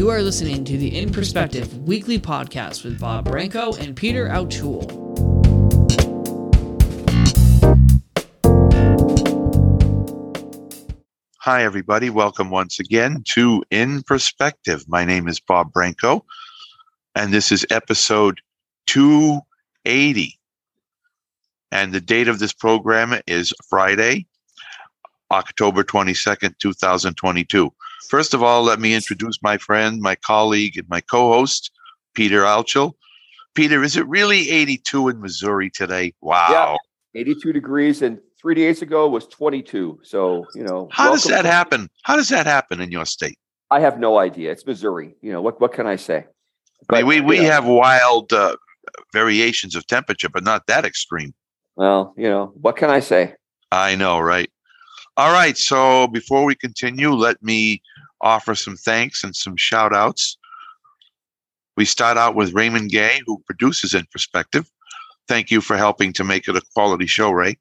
You are listening to the In Perspective weekly podcast with Bob Branco and Peter O'Toole. Hi, everybody. Welcome once again to In Perspective. My name is Bob Branco, and this is episode 280. And the date of this program is Friday, October 22nd, 2022. First of all, let me introduce my friend, my colleague, and my co-host, Peter Altschul. Peter, is it really 82 in Missouri today? Wow. Yeah, 82 degrees, and 3 days ago was 22. So, you know. How does that happen? How does that happen in your state? I have no idea. It's Missouri. You know, what can I say? But, I mean, we have wild variations of temperature, but not that extreme. Well, you know, what can I say? I know, right? All right. So before we continue, let me offer some thanks and some shout outs. We start out with Raymond Gay, who produces In Perspective. Thank you for helping to make it a quality show, Ray.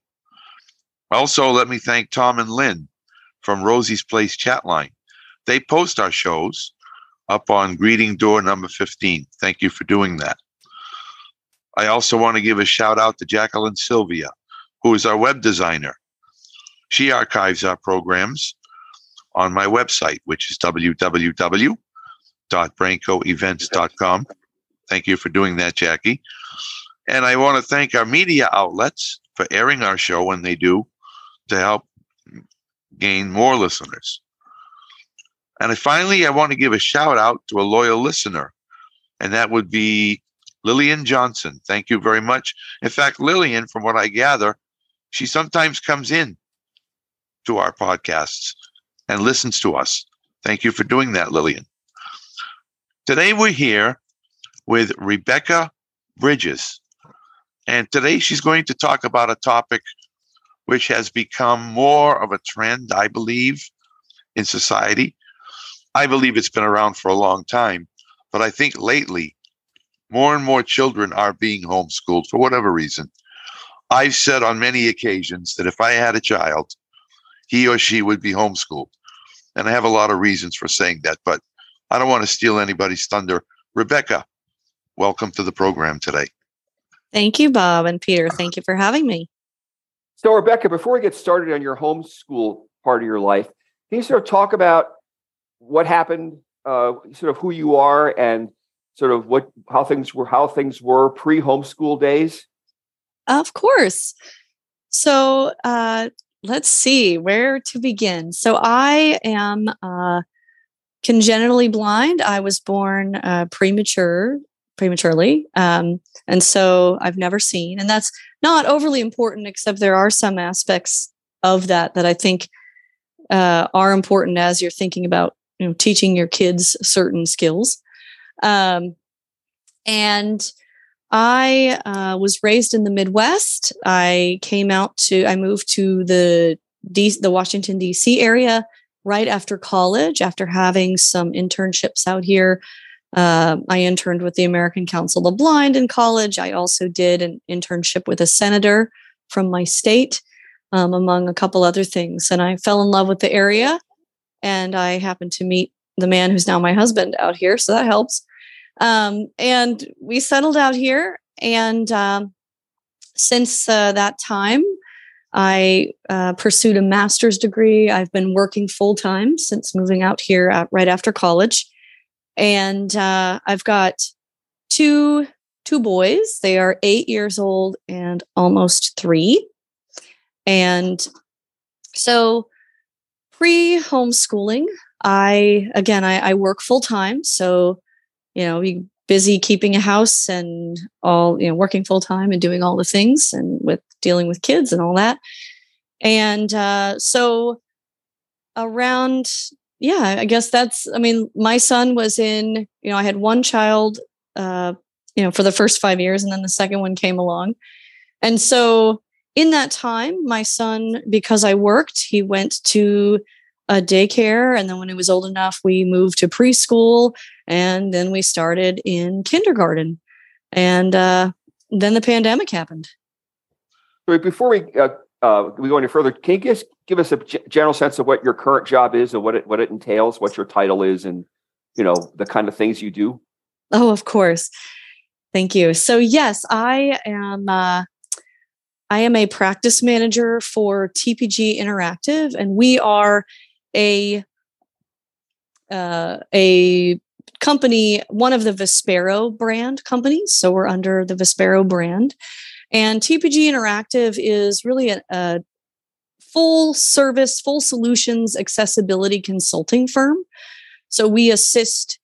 Also, let me thank Tom and Lynn from Rosie's Place Chatline. They post our shows up on greeting door number 15. Thank you for doing that. I also want to give a shout out to Jacqueline Sylvia, who is our web designer. She archives our programs on my website, which is www.brancoevents.com. Thank you for doing that, Jackie. And I want to thank our media outlets for airing our show when they do to help gain more listeners. And finally, I want to give a shout out to a loyal listener, and that would be Lillian Johnson. Thank you very much. In fact, Lillian, from what I gather, she sometimes comes in to our podcasts and listens to us. Thank you for doing that, Lillian. Today we're here with Rebecca Bridges, and today she's going to talk about a topic which has become more of a trend, I believe, in society. I believe it's been around for a long time, but I think lately more and more children are being homeschooled for whatever reason. I've said on many occasions that if I had a child, he or she would be homeschooled. And I have a lot of reasons for saying that, but I don't want to steal anybody's thunder. Rebecca, welcome to the program today. Thank you, Bob and Peter. Thank you for having me. So, Rebecca, before we get started on your homeschool part of your life, can you sort of talk about what happened, sort of who you are, and sort of what how things were pre-homeschool days? Of course. So, let's see where to begin. So I am congenitally blind. I was born prematurely. And so I've never seen, and that's not overly important, except there are some aspects of that I think are important as you're thinking about, you know, teaching your kids certain skills. And I was raised in the Midwest. I moved to the Washington, D.C. area right after college, after having some internships out here. I interned with the American Council of the Blind in college. I also did an internship with a senator from my state, among a couple other things. And I fell in love with the area, and I happened to meet the man who's now my husband out here, so that helps. And we settled out here, and since that time, I pursued a master's degree. I've been working full-time since moving out here right after college, and I've got two boys. They are 8 years old and almost 3, and so pre-homeschooling, I work full-time, so you know, be busy keeping a house and all, you know, working full time and doing all the things and with dealing with kids and all that. And so around, I guess my son was in, you know, I had one child, you know, for the first 5 years, and then the second one came along. And so in that time, my son, because I worked, he went to a daycare. And then when he was old enough, we moved to preschool, and then we started in kindergarten. And then the pandemic happened. Before we go any further, can you just give us a general sense of what your current job is and what it entails, what your title is, and you know, the kind of things you do? Oh, of course. Thank you. So yes, I am a practice manager for TPG Interactive, and we are a company, one of the Vispero brand companies. So we're under the Vispero brand, and TPG Interactive is really a full service, full solutions accessibility consulting firm. So we assist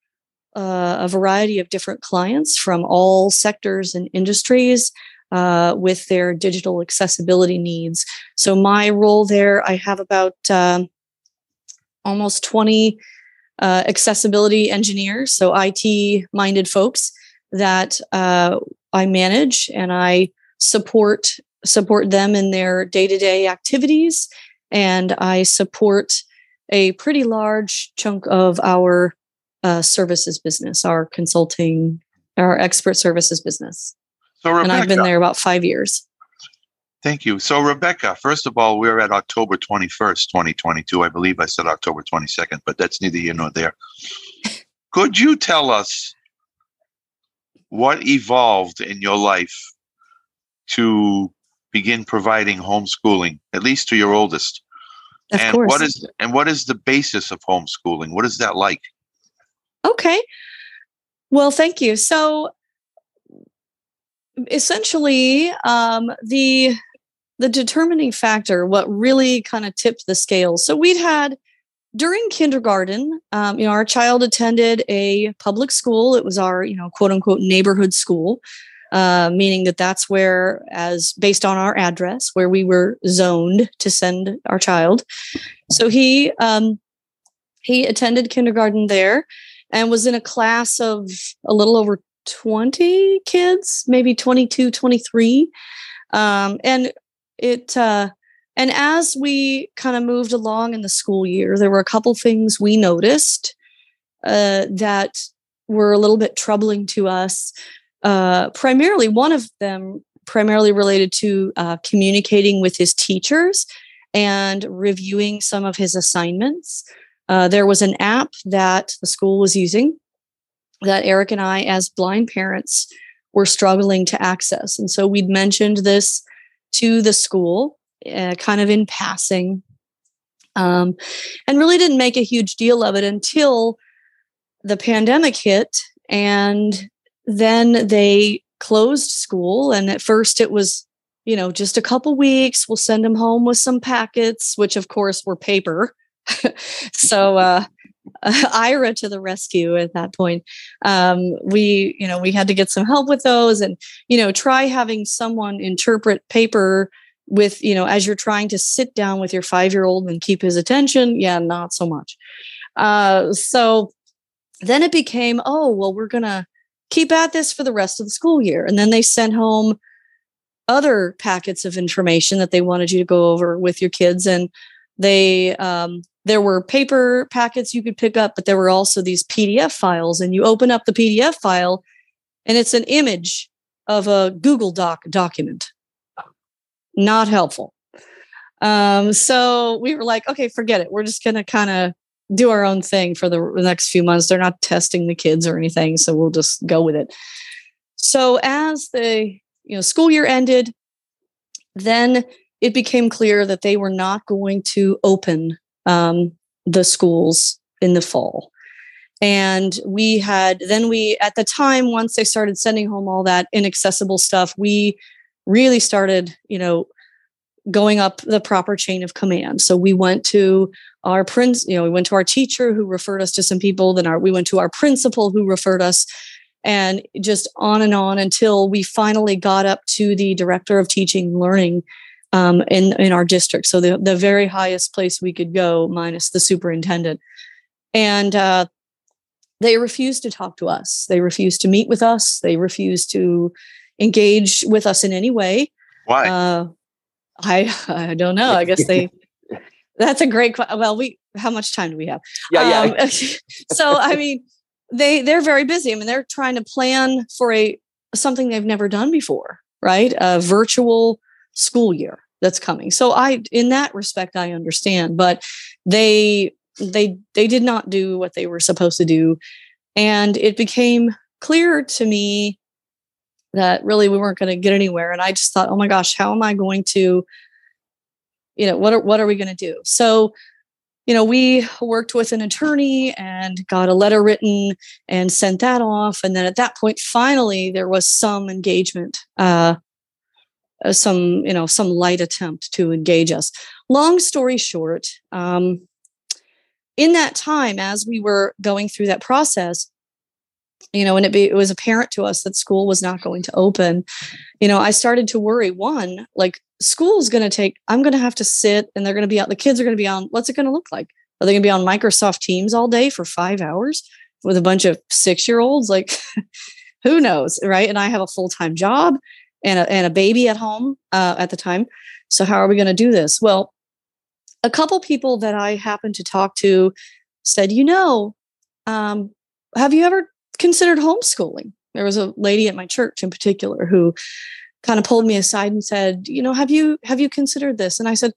a variety of different clients from all sectors and industries with their digital accessibility needs. So my role there, I have about almost 20 accessibility engineers, so IT-minded folks that I manage, and I support them in their day-to-day activities, and I support a pretty large chunk of our services business, our consulting, our expert services business. So Rebecca, and I've been there about 5 years. Thank you. So Rebecca, first of all, we're at October 21st, 2022. I believe I said October 22nd, but that's neither here nor there. Could you tell us what evolved in your life to begin providing homeschooling, at least to your oldest? Of course. What is the basis of homeschooling? What is that like? Okay. Well, thank you. So essentially, the determining factor, what really kind of tipped the scales. So we'd had during kindergarten, our child attended a public school. It was our, quote unquote neighborhood school, meaning that's where, as based on our address, where we were zoned to send our child. So he attended kindergarten there and was in a class of a little over 20 kids, maybe 22, 23. And as we kind of moved along in the school year, there were a couple things we noticed that were a little bit troubling to us. Primarily, one of them primarily related to communicating with his teachers and reviewing some of his assignments. There was an app that the school was using that Eric and I, as blind parents, were struggling to access. And so we'd mentioned this to the school, kind of in passing, and really didn't make a huge deal of it until the pandemic hit. And then they closed school. And at first it was, just a couple weeks, we'll send them home with some packets, which of course were paper. So, Aira to the rescue at that point. We had to get some help with those, and, try having someone interpret paper with, as you're trying to sit down with your 5-year-old and keep his attention. Yeah, not so much. So then it became, we're going to keep at this for the rest of the school year. And then they sent home other packets of information that they wanted you to go over with your kids. And they, there were paper packets you could pick up, but there were also these PDF files, and you open up the PDF file and it's an image of a Google Doc document. Not helpful. So we were like, okay, forget it. We're just going to kind of do our own thing for the next few months. They're not testing the kids or anything, so we'll just go with it. So as the school year ended, then it became clear that they were not going to open the schools in the fall. And at the time, once they started sending home all that inaccessible stuff, we really started, going up the proper chain of command. So we went to our our teacher, who referred us to some people. Then we went to our principal, who referred us, and just on and on until we finally got up to the director of teaching and learning, in our district. So the very highest place we could go, minus the superintendent. And they refused to talk to us. They refused to meet with us. They refused to engage with us in any way. Why? I don't know. I guess that's a great question. Well, how much time do we have? Yeah. So, they're very busy. They're trying to plan for something they've never done before, right? A virtual school year that's coming. So in that respect, I understand, but they they did not do what they were supposed to do. And it became clear to me that really we weren't going to get anywhere. And I just thought, oh my gosh, how am I going to, you know, what are we going to do? So, you know, we worked with an attorney and got a letter written and sent that off. And then at that point, finally, there was some engagement, some light attempt to engage us. Long story short, in that time, as we were going through that process, you know, and it was apparent to us that school was not going to open, you know, I started to worry, one, like, school's going to take, I'm going to have to sit and they're going to be out, the kids are going to be on, what's it going to look like? Are they going to be on Microsoft Teams all day for 5 hours with a bunch of 6-year-olds? Like, who knows, right? And I have a full-time job and a baby at home at the time. So how are we going to do this? Well, a couple people that I happened to talk to said, you know, have you ever considered homeschooling? There was a lady at my church in particular who kind of pulled me aside and said, you know, have you considered this? And I said,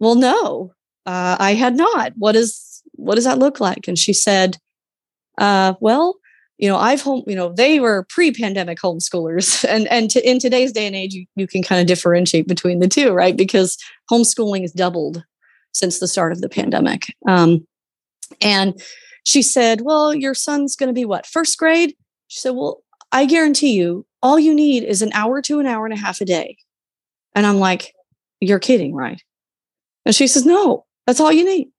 well, no, I had not. What does that look like? And she said, well, you know, they were pre-pandemic homeschoolers. And in today's day and age, you can kind of differentiate between the two, right? Because homeschooling has doubled since the start of the pandemic. And she said, well, your son's going to be what, first grade? She said, well, I guarantee you, all you need is an hour to an hour and a half a day. And I'm like, you're kidding, right? And she says, no, that's all you need.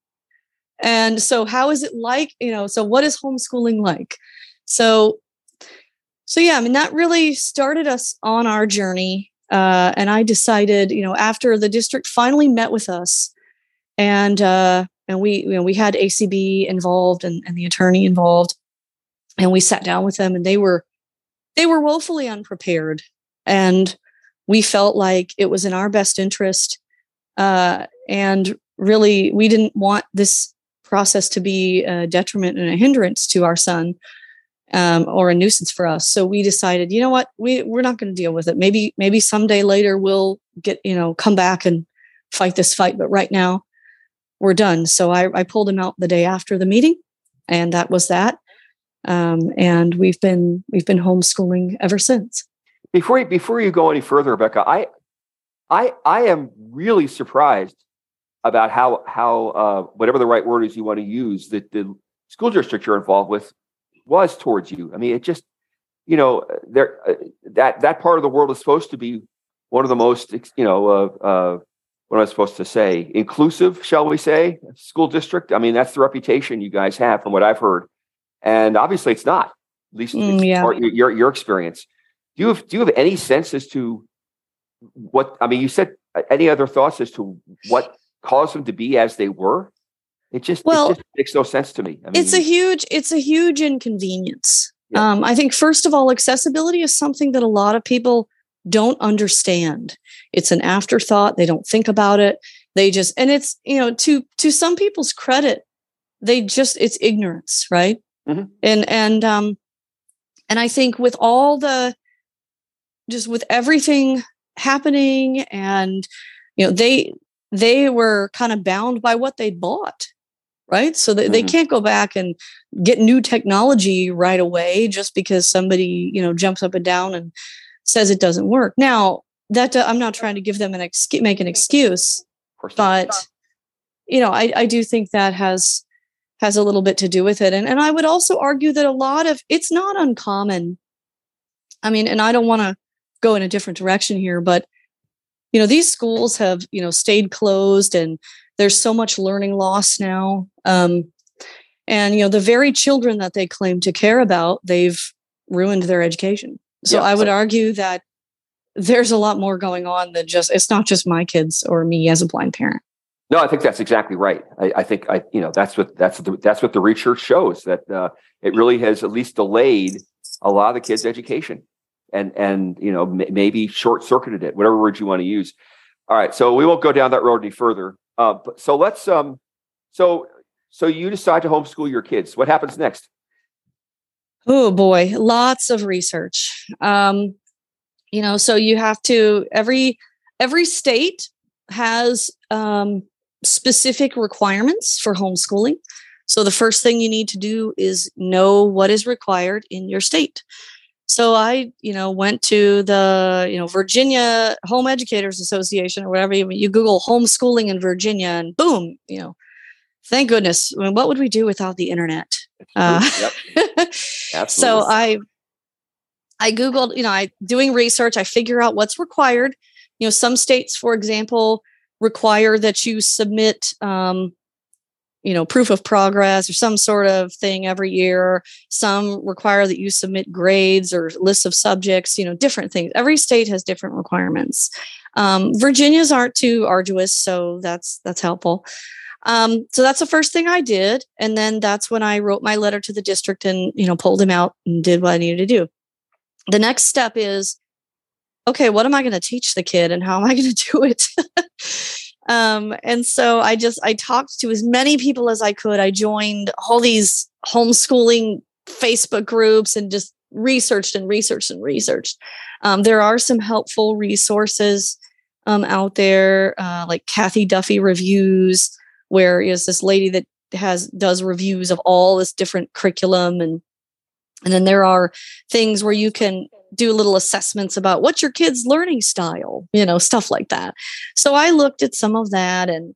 And so how is it like, you know, so what is homeschooling like? So yeah, I mean, that really started us on our journey. And I decided, you know, after the district finally met with us and we had ACB involved and the attorney involved, and we sat down with them and they were woefully unprepared, and we felt like it was in our best interest. And really, we didn't want this process to be a detriment and a hindrance to our son, or a nuisance for us. So we decided, you know what, we're not going to deal with it. Maybe someday later we'll get, you know, come back and fight this fight. But right now we're done. So I pulled him out the day after the meeting, and that was that. And we've been homeschooling ever since. Before you go any further, Rebecca, I am really surprised about how whatever the right word is you want to use, that the school district you're involved with was towards you. I mean, it just, you know, there that part of the world is supposed to be one of the most, you know, what am I supposed to say, inclusive, shall we say, school district. I mean, that's the reputation you guys have, from what I've heard. And obviously, it's not. At least part your experience. Do you have any sense as to what? I mean, you said, any other thoughts as to what caused them to be as they were? It just makes no sense to me. I mean, it's a huge inconvenience. Yeah. I think, first of all, accessibility is something that a lot of people don't understand. It's an afterthought. They don't think about it. They just, and it's, you know, to some people's credit, they just, it's ignorance, right? Mm-hmm. And I think with all the, just with everything happening, and, you know, they were kind of bound by what they bought, right? So they can't go back and get new technology right away just because somebody, you know, jumps up and down and says it doesn't work. Now that I'm not trying to give them an excuse, but, you know, I do think that has a little bit to do with it. And I would also argue that a lot of, it's not uncommon. I mean, and I don't want to go in a different direction here, but, you know, these schools have, you know, stayed closed, and there's so much learning loss now. And, you know, the very children that they claim to care about, they've ruined their education. So yeah, I would argue that there's a lot more going on than just, it's not just my kids or me as a blind parent. No, I think that's exactly right. I think you know, that's what the research shows, that it really has at least delayed a lot of the kids' education, and you know, maybe short circuited it, whatever word you want to use. All right, so we won't go down that road any further. So let's so you decide to homeschool your kids. What happens next? Oh boy, lots of research. You know, so you have to, every state has specific requirements for homeschooling. So the first thing you need to do is know what is required in your state. So I, went to the, Virginia Home Educators Association or whatever. You Google homeschooling in Virginia and boom, thank goodness. I mean, what would we do without the internet? Yep. Absolutely. So I Googled, doing research, I figure out what's required. Some states, for example, require that you submit, proof of progress or some sort of thing every year. Some require that you submit grades or lists of subjects, different things. Every state has different requirements. Virginia's aren't too arduous, so that's helpful. So that's the first thing I did. And then that's when I wrote my letter to the district and, pulled him out and did what I needed to do. The next step is, okay, what am I going to teach the kid and how am I going to do it? And so I talked to as many people as I could. I joined all these homeschooling Facebook groups and just researched. There are some helpful resources out there, like Kathy Duffy Reviews, where is this lady that does reviews of all this different curriculum. And then there are things where you can do little assessments about what's your kid's learning style, stuff like that. So I looked at some of that and,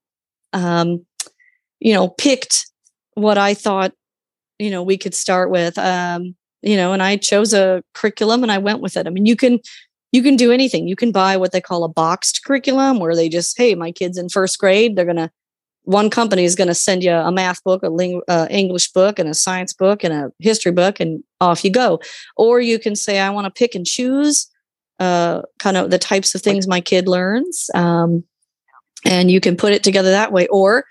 picked what I thought, we could start with, and I chose a curriculum and I went with it. I mean, you can do anything. You can buy what they call a boxed curriculum where they just, hey, my kid's in first grade. One company is going to send you a math book, a English book, and a science book, and a history book, and off you go. Or you can say, I want to pick and choose kind of the types of things my kid learns. And you can put it together that way. Or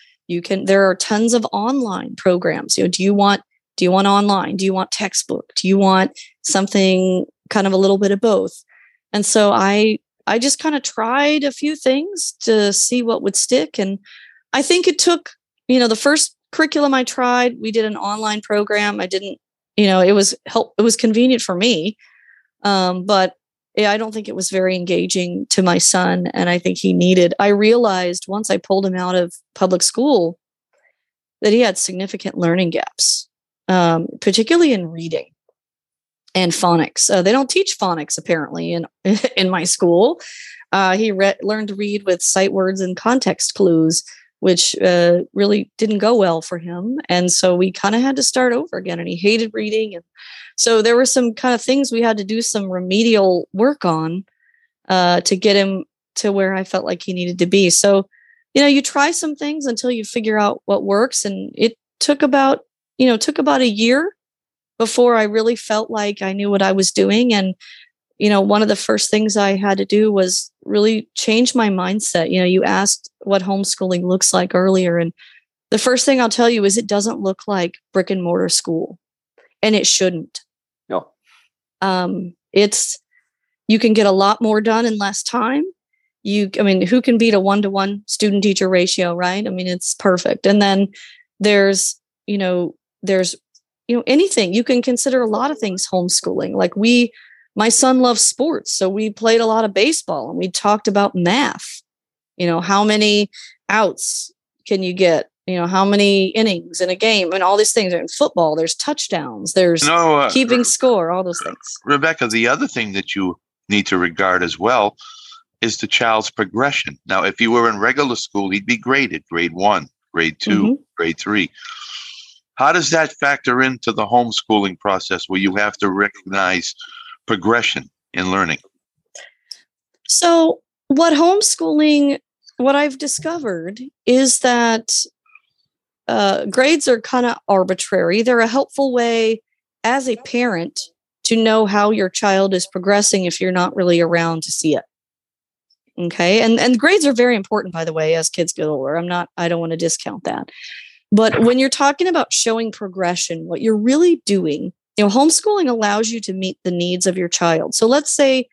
there are tons of online programs. Do you want online? Do you want textbook? Do you want something kind of a little bit of both? And so I just kind of tried a few things to see what would stick. And I think it took, the first curriculum I tried, we did an online program. I didn't, it was convenient for me. But I don't think it was very engaging to my son. And I think I realized once I pulled him out of public school that he had significant learning gaps, particularly in reading and phonics. They don't teach phonics apparently in my school. He learned to read with sight words and context clues, which really didn't go well for him. And so we kind of had to start over again, and he hated reading. And so there were some kind of things we had to do some remedial work on to get him to where I felt like he needed to be. So, you try some things until you figure out what works. And it took about, a year before I really felt like I knew what I was doing. And, one of the first things I had to do was really change my mindset. You asked what homeschooling looks like earlier. And the first thing I'll tell you is it doesn't look like brick and mortar school, and it shouldn't. No. You can get a lot more done in less time. Who can beat a 1-to-1 student teacher ratio, right? I mean, it's perfect. And then there's anything. You can consider a lot of things homeschooling. My son loves sports, so we played a lot of baseball and we talked about math. How many outs can you get? How many innings in a game? And all these things are in football. There's touchdowns. There's keeping score, all those things. Rebecca, the other thing that you need to regard as well is the child's progression. Now, if he were in regular school, he'd be graded grade 1, grade 2, grade 3. How does that factor into the homeschooling process where you have to recognize progression in learning? So what I've discovered is that grades are kind of arbitrary. They're a helpful way as a parent to know how your child is progressing if you're not really around to see it. Okay. And grades are very important, by the way, as kids get older. I don't want to discount that. But when you're talking about showing progression, what you're really doing, homeschooling allows you to meet the needs of your child. So let's say,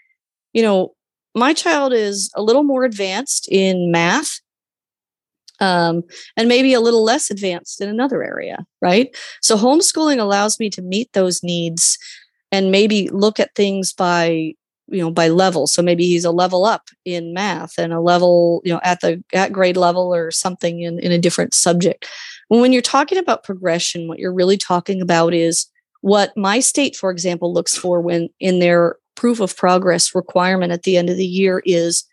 my child is a little more advanced in math, and maybe a little less advanced in another area, right? So homeschooling allows me to meet those needs and maybe look at things by by level. So maybe he's a level up in math and a level, at grade level or something in a different subject. When you're talking about progression, what you're really talking about is what my state, for example, looks for when in their proof of progress requirement at the end of the year is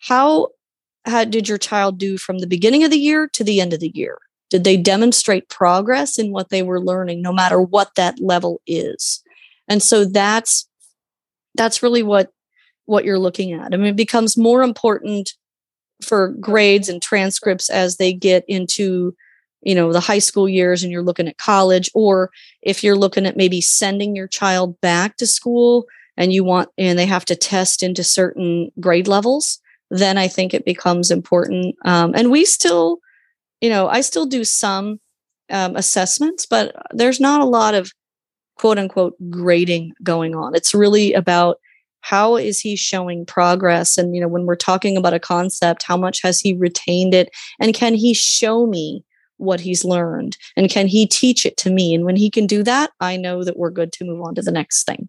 how did your child do from the beginning of the year to the end of the year? Did they demonstrate progress in what they were learning, no matter what that level is? And so that's really what you're looking at. I mean, it becomes more important for grades and transcripts as they get into, the high school years and you're looking at college, or if you're looking at maybe sending your child back to school and they have to test into certain grade levels, then I think it becomes important. And we still, I still do some assessments, but there's not a lot of quote unquote grading going on. It's really about how is he showing progress? And, when we're talking about a concept, how much has he retained it? And can he show me what he's learned? And can he teach it to me? And when he can do that, I know that we're good to move on to the next thing.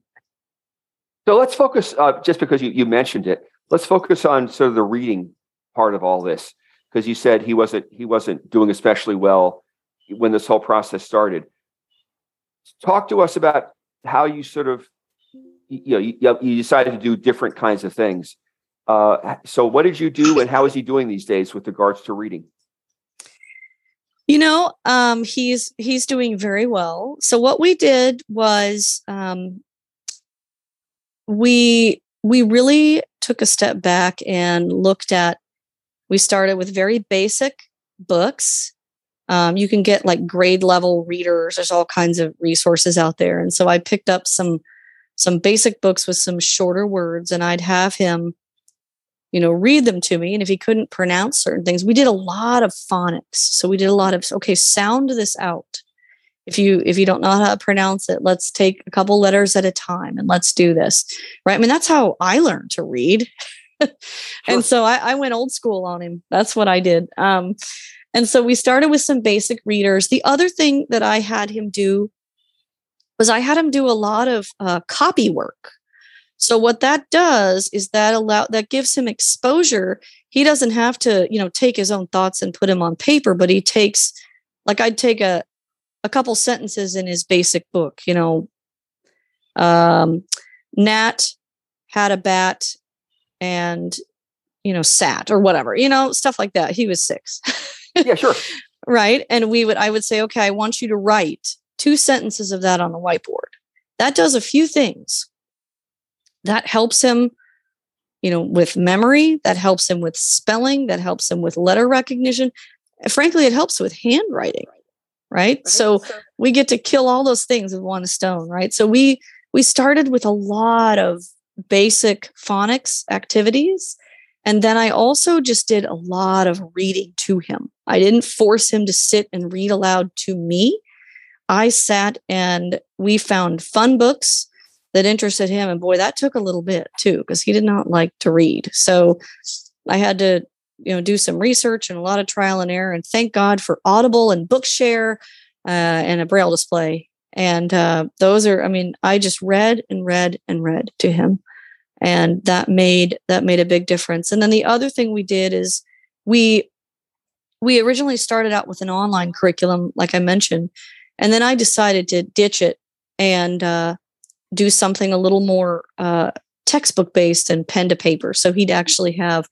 So let's focus, just because you mentioned it, let's focus on sort of the reading part of all this. Because you said he wasn't doing especially well when this whole process started. Talk to us about how you sort of, you decided to do different kinds of things. So what did you do, and how is he doing these days with regards to reading? He's doing very well. So what we did was we really took a step back and looked at. We started with very basic books. You can get like grade level readers. There's all kinds of resources out there. And so I picked up some basic books with some shorter words, and I'd have him, read them to me. And if he couldn't pronounce certain things, we did a lot of phonics. So we did a lot of, okay, sound this out. If you don't know how to pronounce it, let's take a couple letters at a time and let's do this. Right. I mean, that's how I learned to read. And so I went old school on him. That's what I did. And so we started with some basic readers. The other thing that I had him do was I had him do a lot of copy work. So what that does is that gives him exposure. He doesn't have to, take his own thoughts and put them on paper, but he takes, like I'd take a couple sentences in his basic book, Nat had a bat and sat or whatever, stuff like that. He was 6. Yeah, sure. Right. And I would say, okay, I want you to write 2 sentences of that on the whiteboard. That does a few things. That helps him, with memory, that helps him with spelling, that helps him with letter recognition. Frankly, it helps with handwriting. Right. So we get to kill all those things with one stone. Right. So we started with a lot of basic phonics activities. And then I also just did a lot of reading to him. I didn't force him to sit and read aloud to me. I sat and we found fun books that interested him. And boy, that took a little bit too, because he did not like to read. So I had to, do some research and a lot of trial and error. And thank God for Audible and Bookshare and a Braille display. And I just read and read and read to him. And that made a big difference. And then the other thing we did is we originally started out with an online curriculum, like I mentioned, and then I decided to ditch it and do something a little more textbook based and pen to paper. So he'd actually have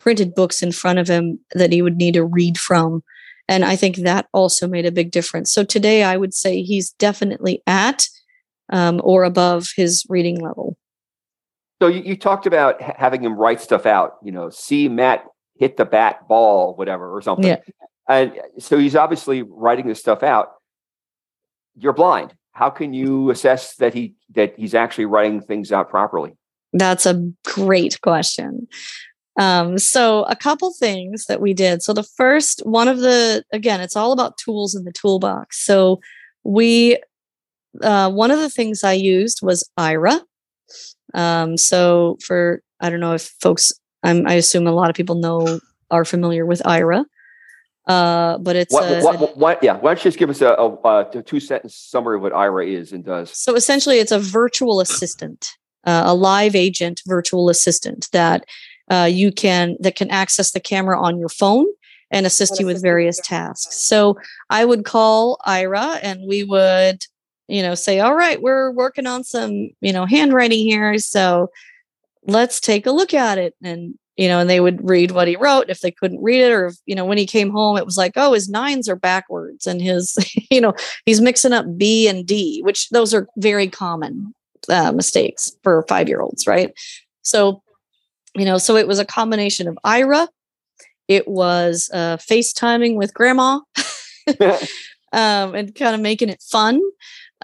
printed books in front of him that he would need to read from. And I think that also made a big difference. So today I would say he's definitely at or above his reading level. So you talked about having him write stuff out, see Matt hit the bat ball, whatever, or something. Yeah. And so he's obviously writing this stuff out. You're blind. How can you assess that he's actually writing things out properly? That's a great question. So a couple things that we did. So the first one of it's all about tools in the toolbox. So one of the things I used was Aira. So for, I don't know if folks, I assume a lot of people are familiar with Aira, but it's. Why don't you just give us a 2-sentence summary of what Aira is and does? So essentially it's a virtual assistant. a live agent virtual assistant that can access the camera on your phone and assist you with various tasks. So I would call Aira and we would, say, all right, we're working on some, handwriting here. So let's take a look at it. And, and they would read what he wrote if they couldn't read it. Or, when he came home, it was like, oh, his nines are backwards and his, he's mixing up B and D, which those are very common mistakes for 5-year-olds. Right. So, so it was a combination of Aira. It was FaceTiming with grandma and kind of making it fun.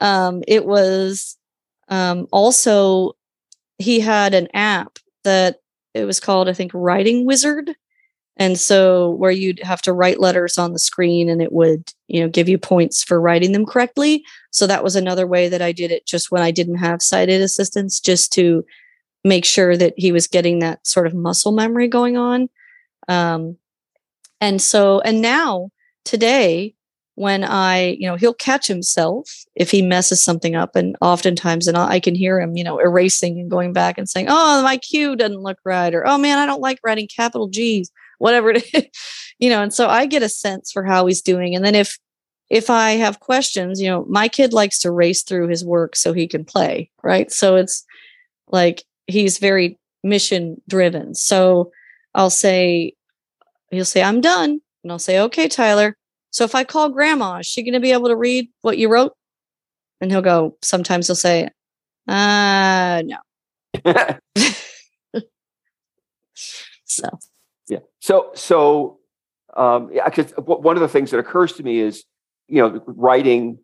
It was also, he had an app that it was called, I think, Writing Wizard. And so where you'd have to write letters on the screen and it would, give you points for writing them correctly. So that was another way that I did it just when I didn't have sighted assistance, just to make sure that he was getting that sort of muscle memory going on. And now today, when I, he'll catch himself if he messes something up, and oftentimes, and I can hear him, erasing and going back and saying, oh, my Q doesn't look right. Or, oh man, I don't like writing capital G's, whatever it is, and so I get a sense for how he's doing. And then if I have questions, my kid likes to race through his work so he can play. Right. So it's like, he's very mission driven. So he'll say, I'm done. And I'll say, okay, Tyler. So if I call grandma, is she going to be able to read what you wrote? And he'll go, sometimes he'll say, no. Cause one of the things that occurs to me is, writing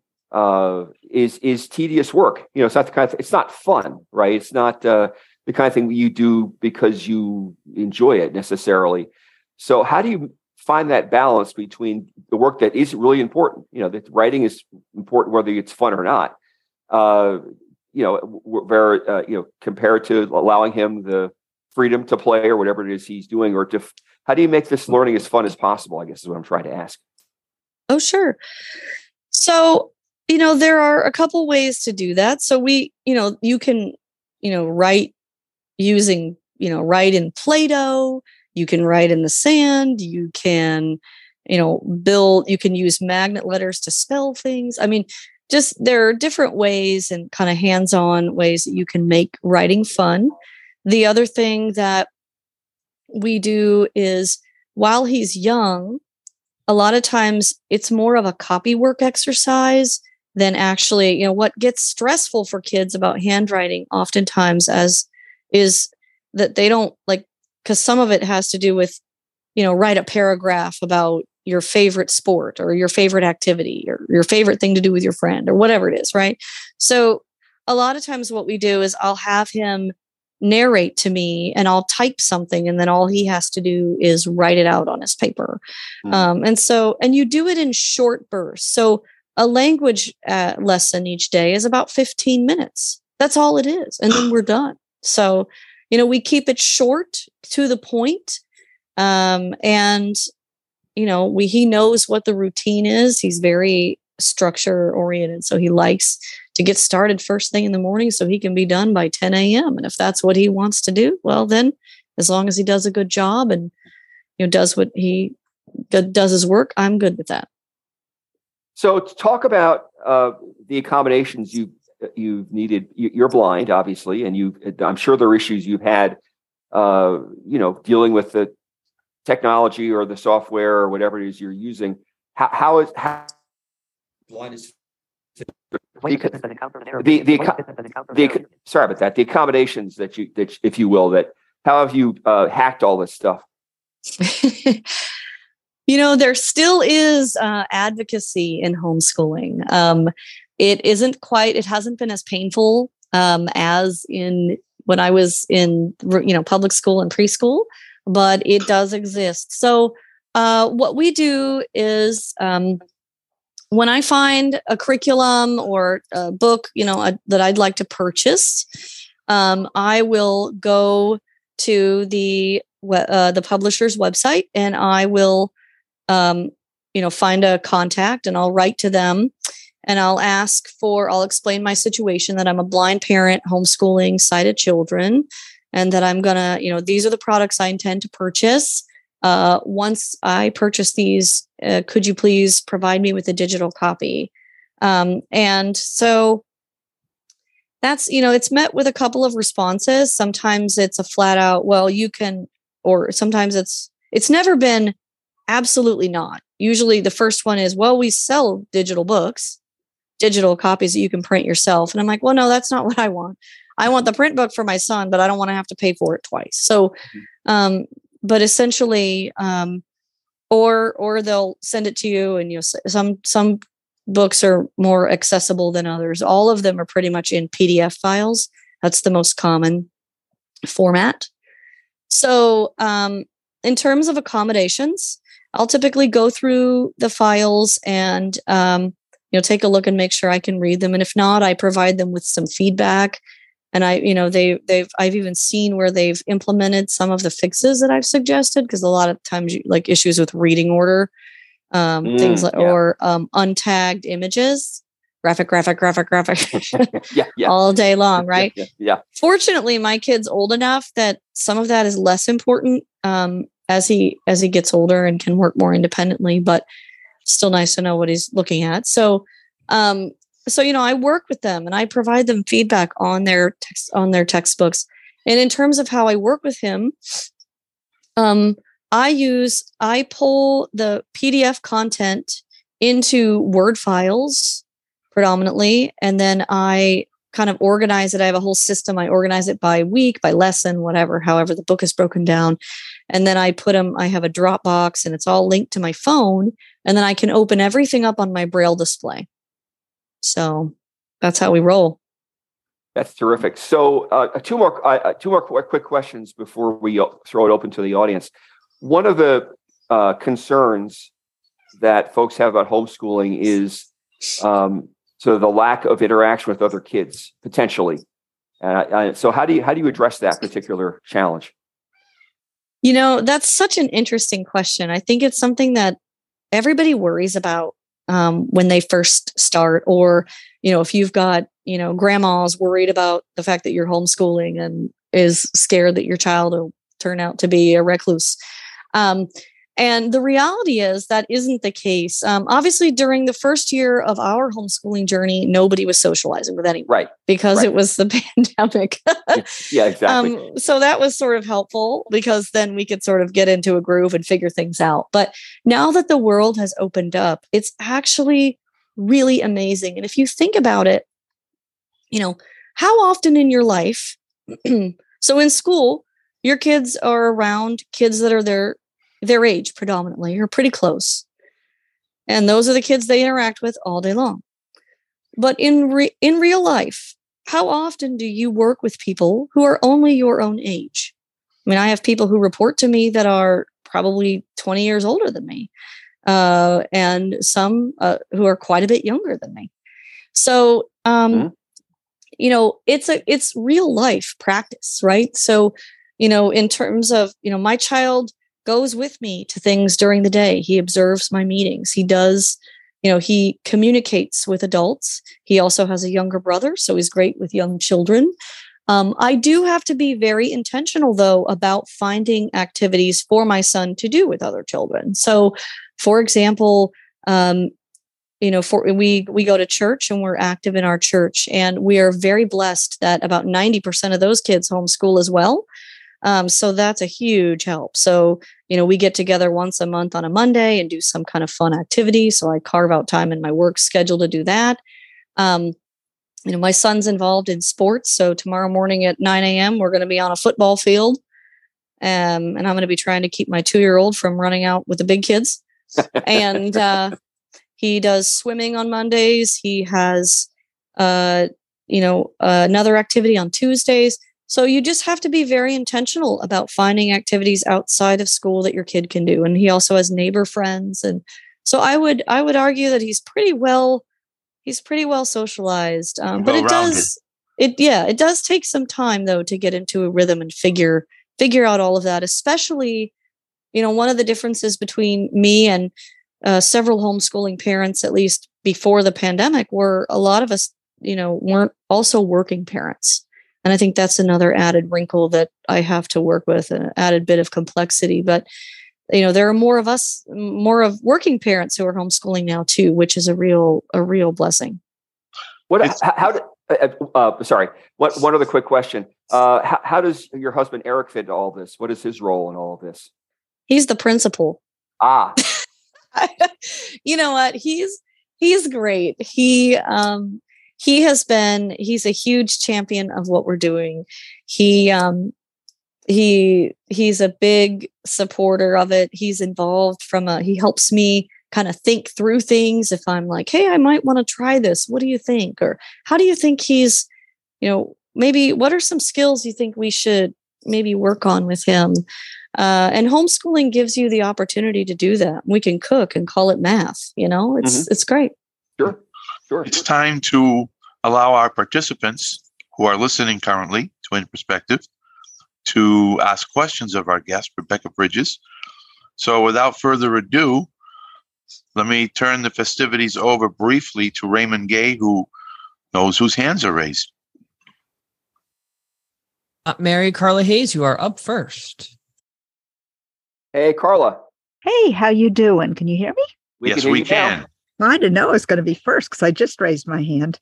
is tedious work. It's not the kind of it's not fun, right? It's not the kind of thing you do because you enjoy it necessarily. So how do you find that balance between the work that is really important, that writing is important, whether it's fun or not, compared to allowing him the freedom to play or whatever it is he's doing, or how do you make this learning as fun as possible, I guess is what I'm trying to ask. Oh, sure. So, there are a couple ways to do that. So we, you can, write using, write in Play-Doh. You can write in the sand. You can, you can use magnet letters to spell things. I mean, just there are different ways and kind of hands-on ways that you can make writing fun. The other thing that we do is while he's young, a lot of times it's more of a copywork exercise than actually, what gets stressful for kids about handwriting oftentimes is that they don't like, because some of it has to do with, write a paragraph about your favorite sport or your favorite activity or your favorite thing to do with your friend or whatever it is, right? So a lot of times what we do is I'll have him narrate to me and I'll type something and then all he has to do is write it out on his paper. Mm-hmm. And you do it in short bursts. So a language lesson each day is about 15 minutes. That's all it is. And then we're done. So, we keep it short to the point. He knows what the routine is. He's very structure oriented. So he likes to get started first thing in the morning so he can be done by 10 a.m. And if that's what he wants to do, well, then as long as he does a good job and, does what he does his work, I'm good with that. So to talk about the accommodations you've needed. You're blind, obviously, and I'm sure there are issues you've had, dealing with the technology or the software or whatever it is you're using. How is blind is sorry about that. The accommodations that if you will, that how have you hacked all this stuff? There still is advocacy in homeschooling. It isn't quite, it hasn't been as painful as in when I was in, public school and preschool, but it does exist. So what we do is when I find a curriculum or a book, that I'd like to purchase, I will go to the publisher's website and I will, find a contact and I'll write to them. and I'll explain my situation, that I'm a blind parent homeschooling sighted children, and that I'm gonna, these are the products I intend to purchase. Once I purchase these, could you please provide me with a digital copy? And so that's, it's met with a couple of responses. Sometimes it's a flat out, well, you can, or sometimes it's never been absolutely not. Usually the first one is, well, we sell digital books, digital copies that you can print yourself. And I'm like, well, no, that's not what I want. I want the print book for my son, but I don't want to have to pay for it twice. So, but essentially, or they'll send it to you, and some books are more accessible than others. All of them are pretty much in PDF files. That's the most common format. So, in terms of accommodations, I'll typically go through the files and, take a look and make sure I can read them. And if not, I provide them with some feedback. And I've even seen where they've implemented some of the fixes that I've suggested, because a lot of times issues with reading order, things like, or untagged images, graphic, all day long, right? Yeah. Fortunately, my kid's old enough that some of that is less important as he gets older and can work more independently. But still, nice to know what he's looking at. So, I work with them and I provide them feedback on their textbooks. And in terms of how I work with him, I pull the PDF content into Word files predominantly, and then I kind of organize it. I have a whole system. I organize it by week, by lesson, whatever, however the book is broken down. And then I have a Dropbox, and it's all linked to my phone. And then I can open everything up on my Braille display. So that's how we roll. That's terrific. So two more quick questions before we throw it open to the audience. One of the concerns that folks have about homeschooling is sort of the lack of interaction with other kids, potentially. So how do you address that particular challenge? That's such an interesting question. I think it's something that everybody worries about when they first start, or, if you've got, grandma's worried about the fact that you're homeschooling and is scared that your child will turn out to be a recluse. And the reality is that isn't the case. Obviously, during the first year of our homeschooling journey, nobody was socializing with anyone, right? Because it was the pandemic. Yeah, exactly. So that was sort of helpful, because then we could sort of get into a groove and figure things out. But now that the world has opened up, it's actually really amazing. And if you think about it, how often in your life, so in school, your kids are around kids that are their age predominantly, or pretty close. And those are the kids they interact with all day long. But in real life, how often do you work with people who are only your own age? I mean, I have people who report to me that are probably 20 years older than me, and some who are quite a bit younger than me. So, it's real life practice, right? So, in terms of, my child goes with me to things during the day. He observes my meetings. He does, he communicates with adults. He also has a younger brother, so he's great with young children. I do have to be very intentional, though, about finding activities for my son to do with other children. So, for example, we go to church, and we're active in our church, and we are very blessed that about 90% of those kids homeschool as well. So that's a huge help. So, we get together once a month on a Monday and do some kind of fun activity. So I carve out time in my work schedule to do that. My son's involved in sports. So tomorrow morning at 9 a.m., we're going to be on a football field. And I'm going to be trying to keep my 2-year-old from running out with the big kids. And he does swimming on Mondays. He has, another activity on Tuesdays. So you just have to be very intentional about finding activities outside of school that your kid can do. And he also has neighbor friends. And so I would argue that he's pretty well socialized. But it does take some time, though, to get into a rhythm and figure out all of that, especially, one of the differences between me and several homeschooling parents, at least before the pandemic where a lot of us, you know, weren't also working parents. And I think that's another added wrinkle that I have to work with, an added bit of complexity. But, you know, there are more of us, more of working parents who are homeschooling now too, which is a real blessing. One other quick question. How does your husband, Eric, fit into all this? What is his role in all of this? He's the principal. Ah. You know what? He's great. He's a huge champion of what we're doing. He's a big supporter of it. He's involved he helps me kind of think through things. If I'm like, hey, I might want to try this. What do you think? Or how do you think he's, you know, maybe what are some skills you think we should maybe work on with him? And homeschooling gives you the opportunity to do that. We can cook and call it math. You know, it's great. Sure. It's time to allow our participants who are listening currently to In Perspective to ask questions of our guest, Rebecca Bridges. So without further ado, let me turn the festivities over briefly to Raymond Gay, who knows whose hands are raised. Mary Carla Hayes, you are up first. Hey, Carla. Hey, how you doing? Can you hear me? Yes, we can. I didn't know I was going to be first because I just raised my hand.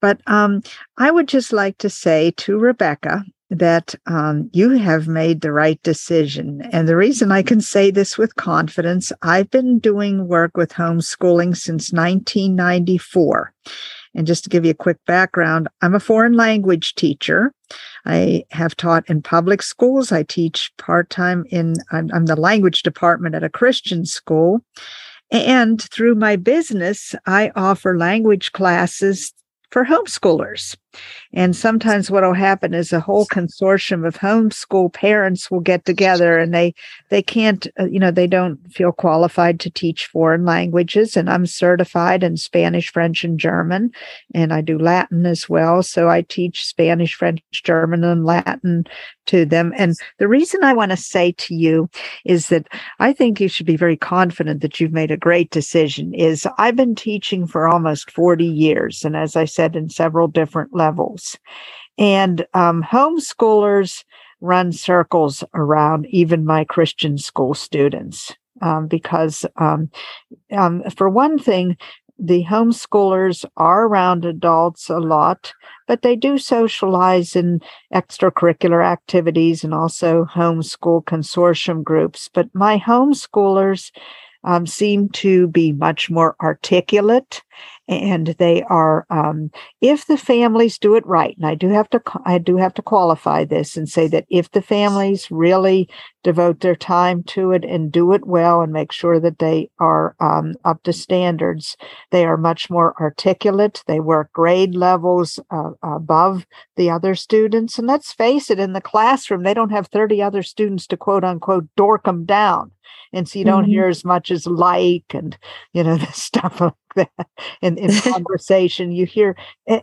But I would just like to say to Rebecca that you have made the right decision. And the reason I can say this with confidence, I've been doing work with homeschooling since 1994. And just to give you a quick background, I'm a foreign language teacher. I have taught in public schools. I teach part-time I'm the language department at a Christian school. And through my business, I offer language classes for homeschoolers. And sometimes what will happen is a whole consortium of homeschool parents will get together and they can't, you know, they don't feel qualified to teach foreign languages. And I'm certified in Spanish, French, and German. And I do Latin as well. So I teach Spanish, French, German, and Latin to them. And the reason I want to say to you is that I think you should be very confident that you've made a great decision. Is I've been teaching for almost 40 years. And as I said, in several different levels. And homeschoolers run circles around even my Christian school students because, for one thing, the homeschoolers are around adults a lot, but they do socialize in extracurricular activities and also homeschool consortium groups. But my homeschoolers seem to be much more articulate, and they are, if the families do it right, and I do have to qualify this and say that if the families really devote their time to it and do it well and make sure that they are up to standards, they are much more articulate. They work grade levels above the other students. And let's face it, in the classroom, they don't have 30 other students to quote unquote dork them down. And so you don't hear as much as like, and, you know, the stuff like that in conversation you hear,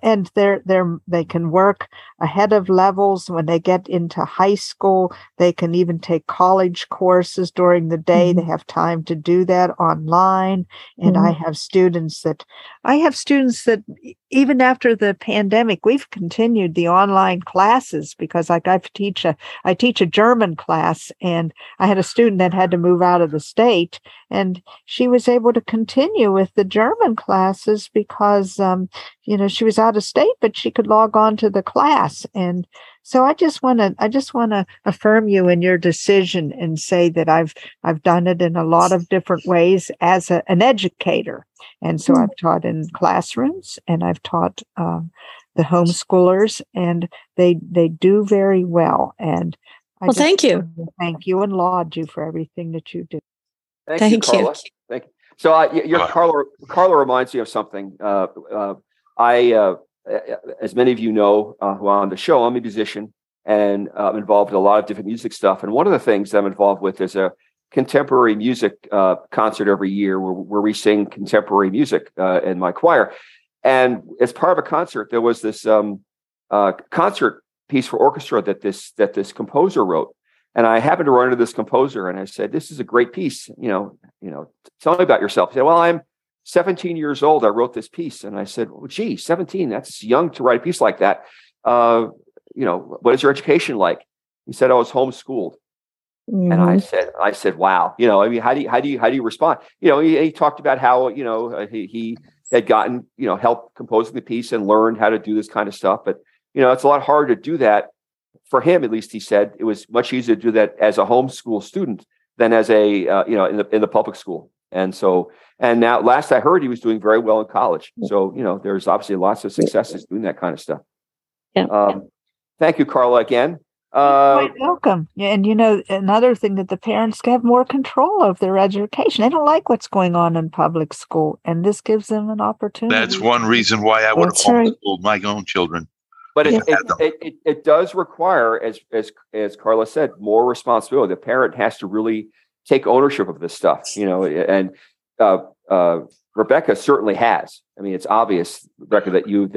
and they can work ahead of levels. When they get into high school, they can even take college courses during the day. They have time to do that online. And I have students that even after the pandemic, we've continued the online classes because I teach a German class, and I had a student that had to move out of the state, and she was able to continue with the German classes because, you know, she was out of state, but she could log on to the class. And so I just want to affirm you in your decision and say that I've done it in a lot of different ways as an educator. And so I've taught in classrooms, and I've taught the homeschoolers, and they do very well. And I thank you. Thank you, and laud you for everything that you do. Thank you, Carla. Thank you. So Carla reminds me of something. As many of you know, who are on the show, I'm a musician, and I'm involved in a lot of different music stuff. And one of the things that I'm involved with is a contemporary music concert every year where we sing contemporary music in my choir. And as part of a concert, there was this concert piece for orchestra that this composer wrote. And I happened to run into this composer, and I said, "This is a great piece. You know, tell me about yourself." He said, "Well, I'm 17 years old, I wrote this piece, and I said, well, gee, 17, that's young to write a piece like that. What is your education like? He said, I was homeschooled. Mm-hmm. And I said, wow, how do you respond? He talked about how, he had gotten, help composing the piece and learned how to do this kind of stuff. But, it's a lot harder to do that for him. At least he said it was much easier to do that as a homeschool student than as a, in the public school. And so, and now last I heard, he was doing very well in college. So, there's obviously lots of successes doing that kind of stuff. Yeah. Thank you, Carla, again. You're quite welcome. And, another thing that the parents have more control of their education. They don't like what's going on in public school, and this gives them an opportunity. That's one reason why I would homeschool my own children. But it does require, as Carla said, more responsibility. The parent has to really take ownership of this stuff, and Rebecca certainly has. I mean, it's obvious, Rebecca, that you've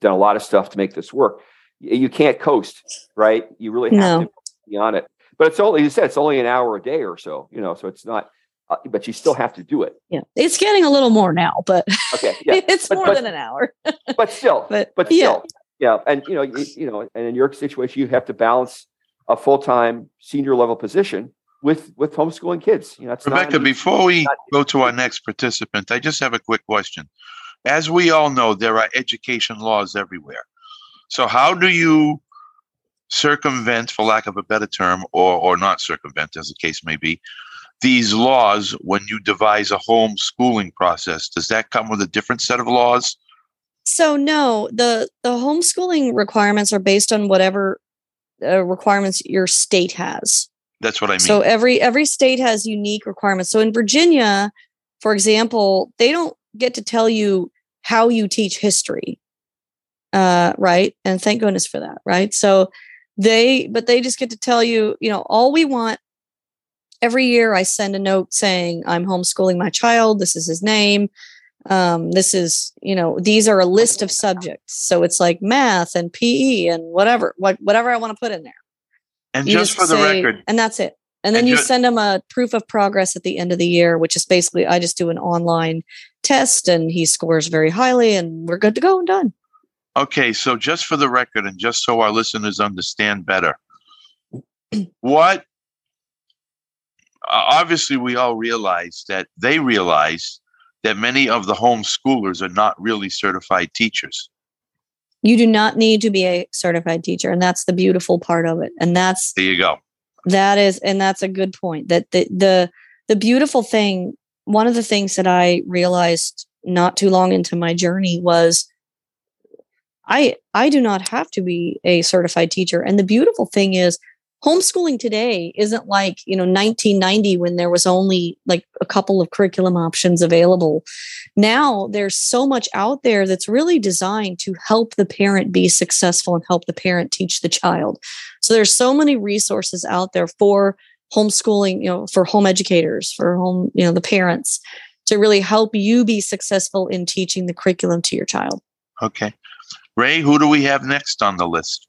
done a lot of stuff to make this work. You can't coast, right? You really have to be on it. But it's only, you said, it's only an hour a day or so, so it's not. But you still have to do it. Yeah, it's getting a little more now, but okay, yeah. It's more than an hour. But still, but still, yeah. And and in your situation, you have to balance a full-time senior level position with homeschooling kids. Rebecca, before we go to our next participant, I just have a quick question. As we all know, there are education laws everywhere. So how do you circumvent, for lack of a better term, or not circumvent, as the case may be, these laws when you devise a homeschooling process? Does that come with a different set of laws? So no, the homeschooling requirements are based on whatever requirements your state has. That's what I mean. So every state has unique requirements. So in Virginia, for example, they don't get to tell you how you teach history, right? And thank goodness for that, right? So they just get to tell you, all we want. Every year I send a note saying, I'm homeschooling my child. This is his name. This is, these are a list of subjects. So it's like math and PE and whatever I want to put in there. And just for the record. And that's it. And then you send them a proof of progress at the end of the year, which is basically, I just do an online test and he scores very highly and we're good to go and done. Okay. So just for the record, and just so our listeners understand better, obviously we all realize that they realize that many of the homeschoolers are not really certified teachers. You do not need to be a certified teacher. And that's the beautiful part of it. And that's, there you go. That is, and that's a good point, that the beautiful thing, one of the things that I realized not too long into my journey was I do not have to be a certified teacher. And the beautiful thing is homeschooling today isn't like, 1990 when there was only like a couple of curriculum options available. Now there's so much out there that's really designed to help the parent be successful and help the parent teach the child. So there's so many resources out there for homeschooling, for home educators, for home, the parents to really help you be successful in teaching the curriculum to your child. Okay. Ray, who do we have next on the list?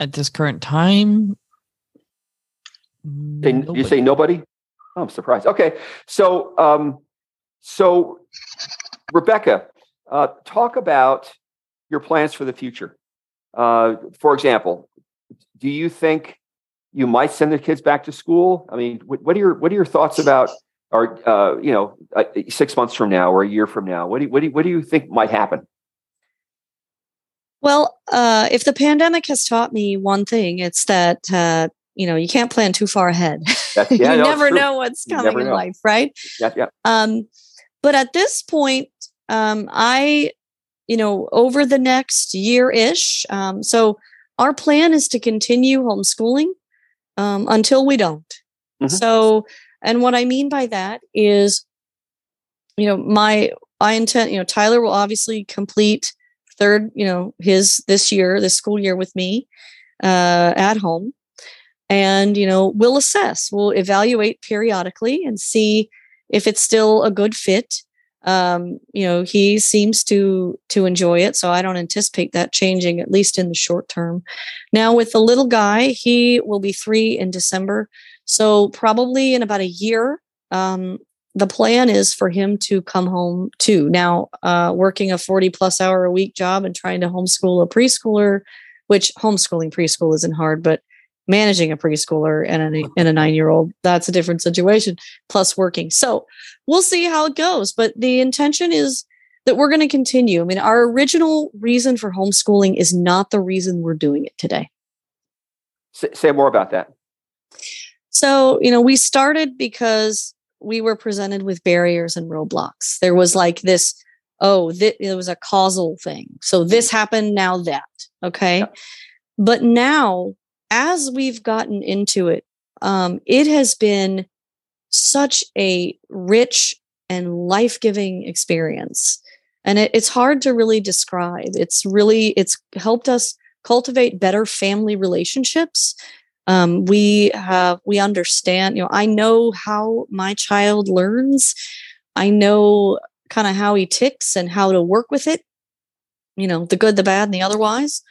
At this current time, nobody. You say nobody? Oh, I'm surprised. Okay, so Rebecca, talk about your plans for the future. For example, do you think you might send the kids back to school? I mean, what are your thoughts about, or 6 months from now or a year from now? What do you think might happen? Well, if the pandemic has taught me one thing, it's that, you can't plan too far ahead. You never know what's coming in life, right? Yeah. But at this point, over the next year-ish, so our plan is to continue homeschooling until we don't. Mm-hmm. So, and what I mean by that is, Tyler will obviously complete third, this school year with me at home. And, we'll evaluate periodically and see if it's still a good fit. He seems to enjoy it. So I don't anticipate that changing, at least in the short term. Now with the little guy, he will be 3 in December. So probably in about a year, the plan is for him to come home too. Now, working a 40 plus hour a week job and trying to homeschool a preschooler, which homeschooling preschool isn't hard, but managing a preschooler and a 9-year-old, that's a different situation, plus working. So we'll see how it goes. But the intention is that we're going to continue. I mean, our original reason for homeschooling is not the reason we're doing it today. Say more about that. So, you know, we started because we were presented with barriers and roadblocks. There was like this, it was a causal thing. So this happened, now that. Okay. Yeah. But now, as we've gotten into it, it has been such a rich and life-giving experience. And it's hard to really describe. It's helped us cultivate better family relationships. We understand, you know, I know how my child learns. I know kind of how he ticks and how to work with it, you know, the good, the bad, and the otherwise.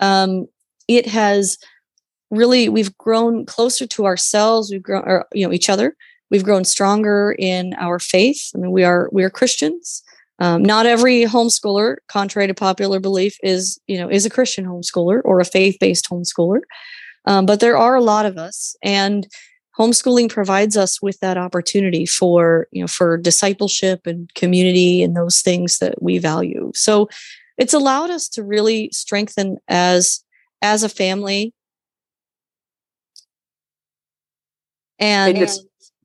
It has really, we've grown closer to ourselves. We've grown, or, you know, each other. We've grown stronger in our faith. I mean, we are Christians. Not every homeschooler, contrary to popular belief, is a Christian homeschooler or a faith-based homeschooler. But there are a lot of us, and homeschooling provides us with that opportunity for discipleship and community and those things that we value. So it's allowed us to really strengthen as a family. And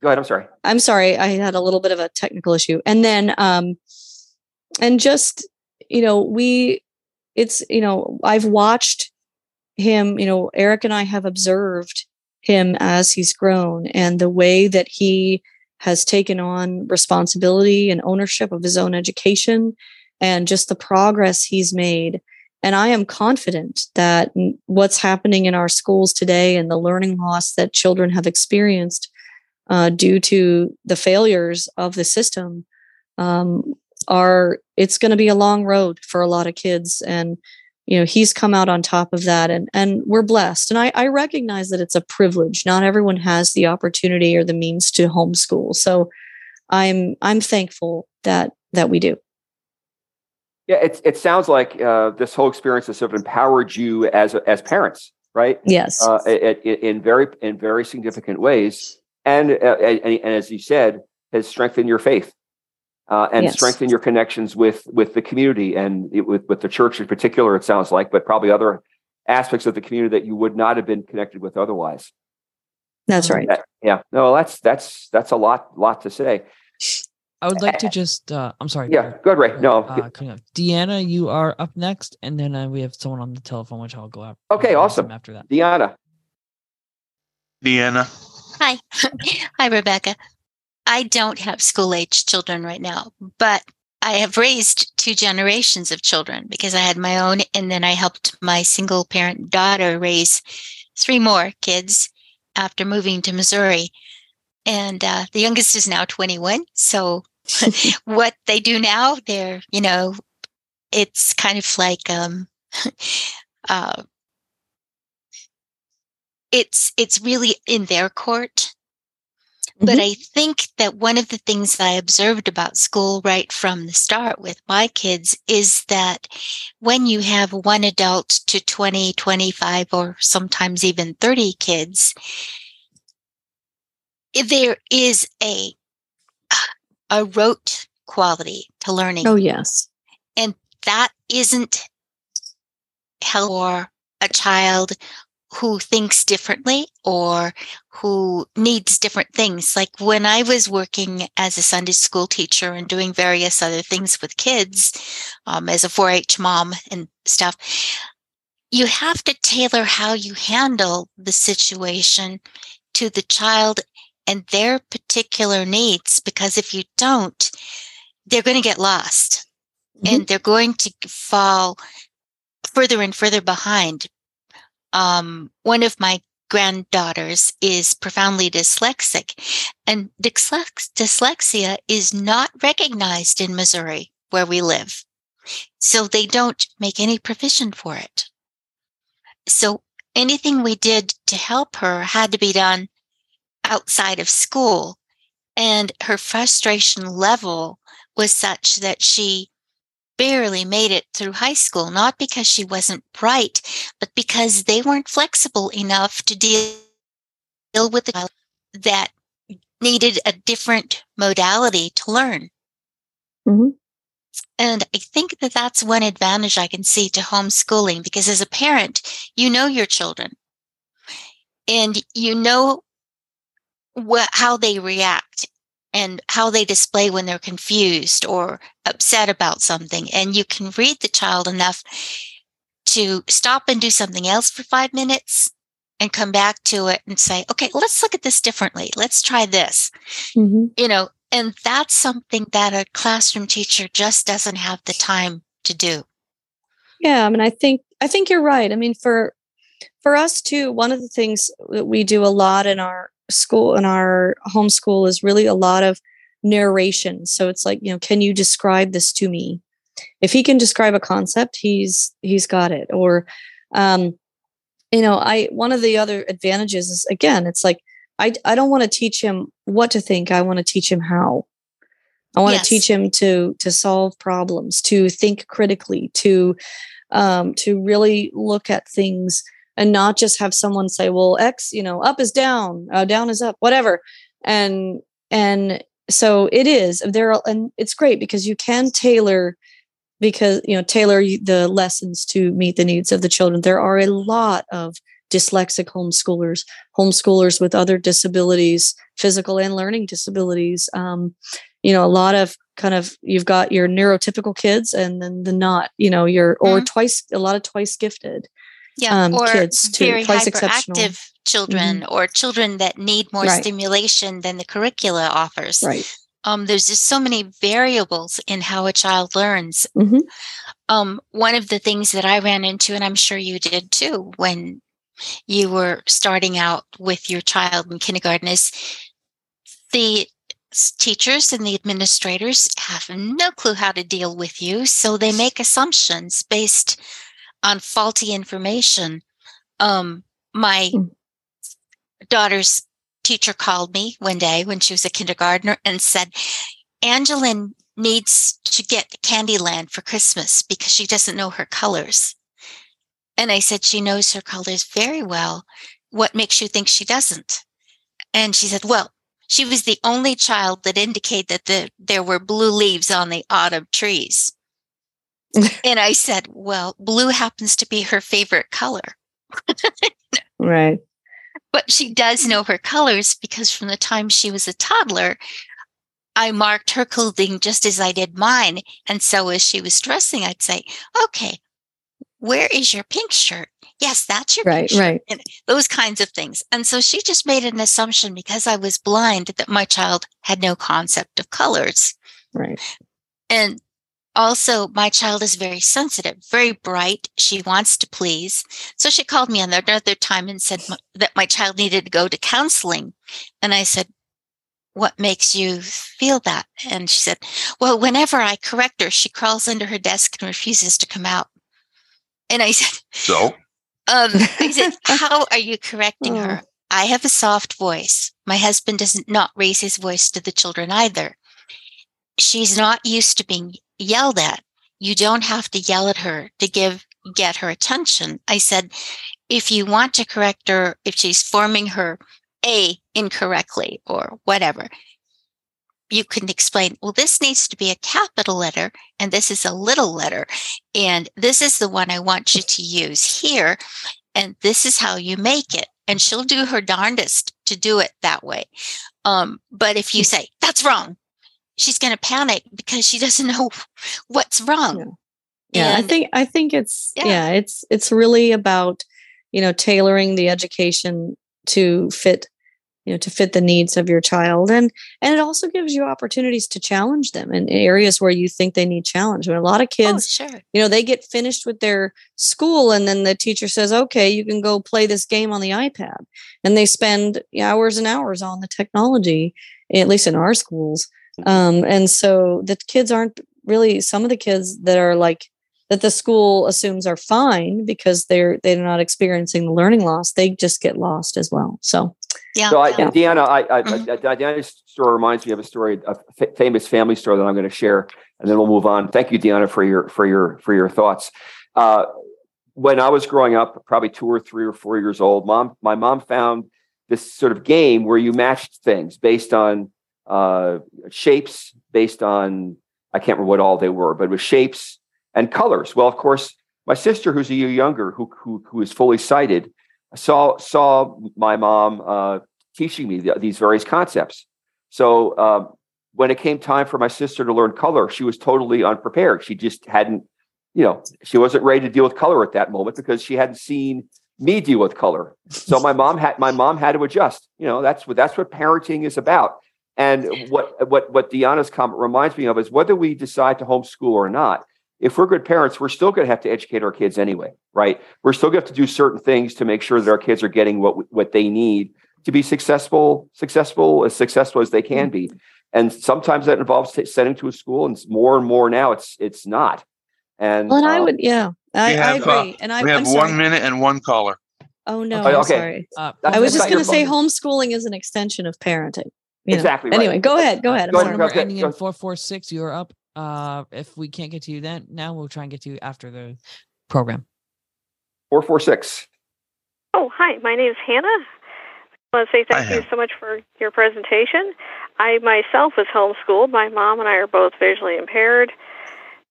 go ahead. I'm sorry. I had a little bit of a technical issue. And then, I've watched him, Eric and I have observed him as he's grown, and the way that he has taken on responsibility and ownership of his own education, and just the progress he's made. And I am confident that what's happening in our schools today and the learning loss that children have experienced due to the failures of the system, it's going to be a long road for a lot of kids. And he's come out on top of that, and we're blessed. And I recognize that it's a privilege. Not everyone has the opportunity or the means to homeschool. So I'm thankful that we do. Yeah, it sounds like this whole experience has sort of empowered you as parents, right? Yes, in very significant ways, and as you said, has strengthened your faith. And yes. Strengthen your connections with the community and with the church in particular, it sounds like, but probably other aspects of the community that you would not have been connected with otherwise. That's right. Yeah. No, that's a lot to say. I would like to just, I'm sorry. Yeah, go ahead, Ray. No. Deanna, you are up next, and then we have someone on the telephone, which I'll go up. Okay, awesome. After that. Deanna. Hi. Hi, Rebecca. I don't have school-age children right now, but I have raised 2 generations of children, because I had my own, and then I helped my single-parent daughter raise 3 more kids after moving to Missouri. And the youngest is now 21, so what they do now, they're, it's kind of like it's really in their court. But I think that one of the things I observed about school right from the start with my kids is that when you have one adult to 20, 25, or sometimes even 30 kids, there is a rote quality to learning. Oh, yes. And that isn't hell for a child who thinks differently or who needs different things. Like when I was working as a Sunday school teacher and doing various other things with kids, as a 4-H mom and stuff, you have to tailor how you handle the situation to the child and their particular needs, because if you don't, they're going to get lost and they're going to fall further and further behind. One of my granddaughters is profoundly dyslexic, and dyslexia is not recognized in Missouri where we live. So they don't make any provision for it. So anything we did to help her had to be done outside of school. And her frustration level was such that she barely made it through high school, not because she wasn't bright, but because they weren't flexible enough to deal with the child that needed a different modality to learn. Mm-hmm. And I think that that's one advantage I can see to homeschooling, because as a parent, you know your children and you know how they react and how they display when they're confused or upset about something. And you can read the child enough to stop and do something else for 5 minutes and come back to it and say, okay, let's look at this differently. Let's try this, mm-hmm. you know. And that's something that a classroom teacher just doesn't have the time to do. Yeah, I mean, I think you're right. I mean, for us too, one of the things that we do a lot in our school, in our homeschool, is really a lot of narration. So it's like, you know, can you describe this to me? If he can describe a concept, he's got it. Or, you know, one of the other advantages is, again, it's like, I don't want to teach him what to think. I want to teach him how. I want to teach him to solve problems, to think critically, to really look at things and not just have someone say, well, X, you know, up is down, down is up, whatever. And so it is there. And it's great because you can tailor the lessons to meet the needs of the children. There are a lot of dyslexic homeschoolers with other disabilities, physical and learning disabilities. You know, a lot of kind of, you've got your neurotypical kids and then the not, you know, or twice, a lot of twice gifted or kids too, very twice exceptional children, mm-hmm. or children that need more stimulation than the curricula offers. Right. There's just so many variables in how a child learns. Mm-hmm. One of the things that I ran into, and I'm sure you did too, when you were starting out with your child in kindergarten, is the teachers and the administrators have no clue how to deal with you. So they make assumptions based on faulty information. My daughter's teacher called me one day when she was a kindergartner and said, Angeline needs to get Candyland for Christmas because she doesn't know her colors. And I said, she knows her colors very well. What makes you think she doesn't? And she said, well, she was the only child that indicated that there were blue leaves on the autumn trees. And I said, well, blue happens to be her favorite color. Right. But she does know her colors because from the time she was a toddler, I marked her clothing just as I did mine. And so as she was dressing, I'd say, okay, where is your pink shirt? Yes, that's your pink shirt. Right. And those kinds of things. And so she just made an assumption because I was blind that my child had no concept of colors. Right. And also my child is very sensitive, very bright. She wants to please. So she called me another time and said that my child needed to go to counseling. And I said, what makes you feel that? And she said, well, whenever I correct her, she crawls under her desk and refuses to come out. And I said, so? I said, how are you correcting her? I have a soft voice. My husband doesn't not raise his voice to the children either. She's not used to being yelled at. You don't have to yell at her to get her attention. I said, if you want to correct her, if she's forming her A incorrectly or whatever, you can explain, well, this needs to be a capital letter, and this is a little letter, and this is the one I want you to use here, and this is how you make it. And she'll do her darndest to do it that way. But if you say, that's wrong, she's going to panic because she doesn't know what's wrong. Yeah, and I think it's, it's really about, you know, tailoring the education to fit the needs of your child. And it also gives you opportunities to challenge them in areas where you think they need challenge. When a lot of kids, you know, they get finished with their school and then the teacher says, okay, you can go play this game on the iPad. And they spend hours and hours on the technology, at least in our schools. And so the kids aren't really, some of the kids that are like, that the school assumes are fine because they're not experiencing the learning loss. They just get lost as well. So Yeah. So, Deanna, Deanna's story reminds me of a story, a famous family story that I'm going to share, and then we'll move on. Thank you, Deanna, for your thoughts. When I was growing up, probably 2 or 3 or 4 years old, my mom found this sort of game where you matched things based on shapes, based on, I can't remember what all they were, but it was shapes and colors. Well, of course, my sister, who's a year younger, who is fully sighted, saw my mom teaching me these various concepts. So when it came time for my sister to learn color, she was totally unprepared. She just hadn't, she wasn't ready to deal with color at that moment because she hadn't seen me deal with color. So my mom had to adjust. That's what parenting is about. And what Deanna's comment reminds me of is whether we decide to homeschool or not, if we're good parents, we're still going to have to educate our kids anyway, right? We're still going to have to do certain things to make sure that our kids are getting what they need to be successful as they can be. And sometimes that involves sending to a school, and more now it's not. I agree. We have 1 minute and one caller. Oh no, okay. I'm sorry. I was just going to say homeschooling is an extension of parenting. Exactly. Right. Anyway, go ahead. Go ahead. Ending in 446. You're up. If we can't get to you then, now we'll try and get to you after the program. 446. Oh, hi. My name is Hannah. I want to say thank you so much for your presentation. I myself was homeschooled. My mom and I are both visually impaired,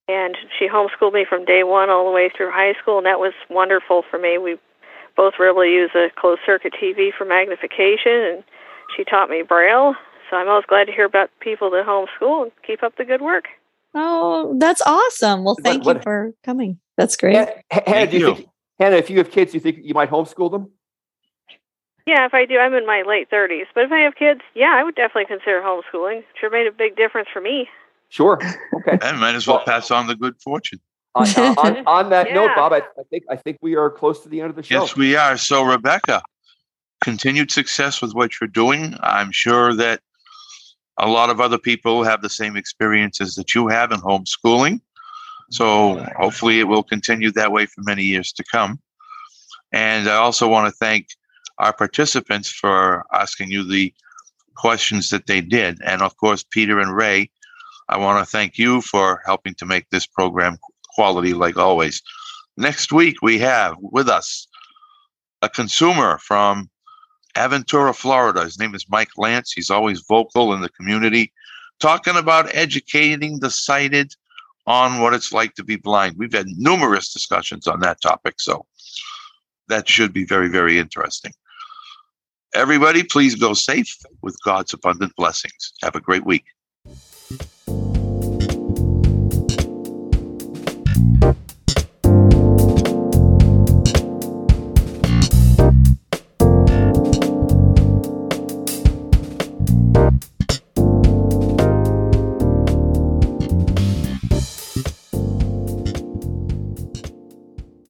and she homeschooled me from day one all the way through high school, and that was wonderful for me. We both were able to use a closed-circuit TV for magnification, and she taught me Braille. So I'm always glad to hear about people that homeschool, and keep up the good work. Oh, that's awesome. Well, thank you for coming. That's great. Hannah, if you have kids, you think you might homeschool them? Yeah, if I do, I'm in my late 30s. But if I have kids, yeah, I would definitely consider homeschooling. Sure made a big difference for me. Sure. Okay. And might as well pass on the good fortune. On that note, Bob, I think we are close to the end of the show. Yes, we are. So, Rebecca, continued success with what you're doing. I'm sure that a lot of other people have the same experiences that you have in homeschooling. So hopefully it will continue that way for many years to come. And I also want to thank our participants for asking you the questions that they did. And of course, Peter and Ray, I want to thank you for helping to make this program quality like always. Next week, we have with us a consumer from Aventura, Florida. His name is Mike Lance. He's always vocal in the community, talking about educating the sighted on what it's like to be blind. We've had numerous discussions on that topic, so that should be very, very interesting. Everybody, please go safe with God's abundant blessings. Have a great week.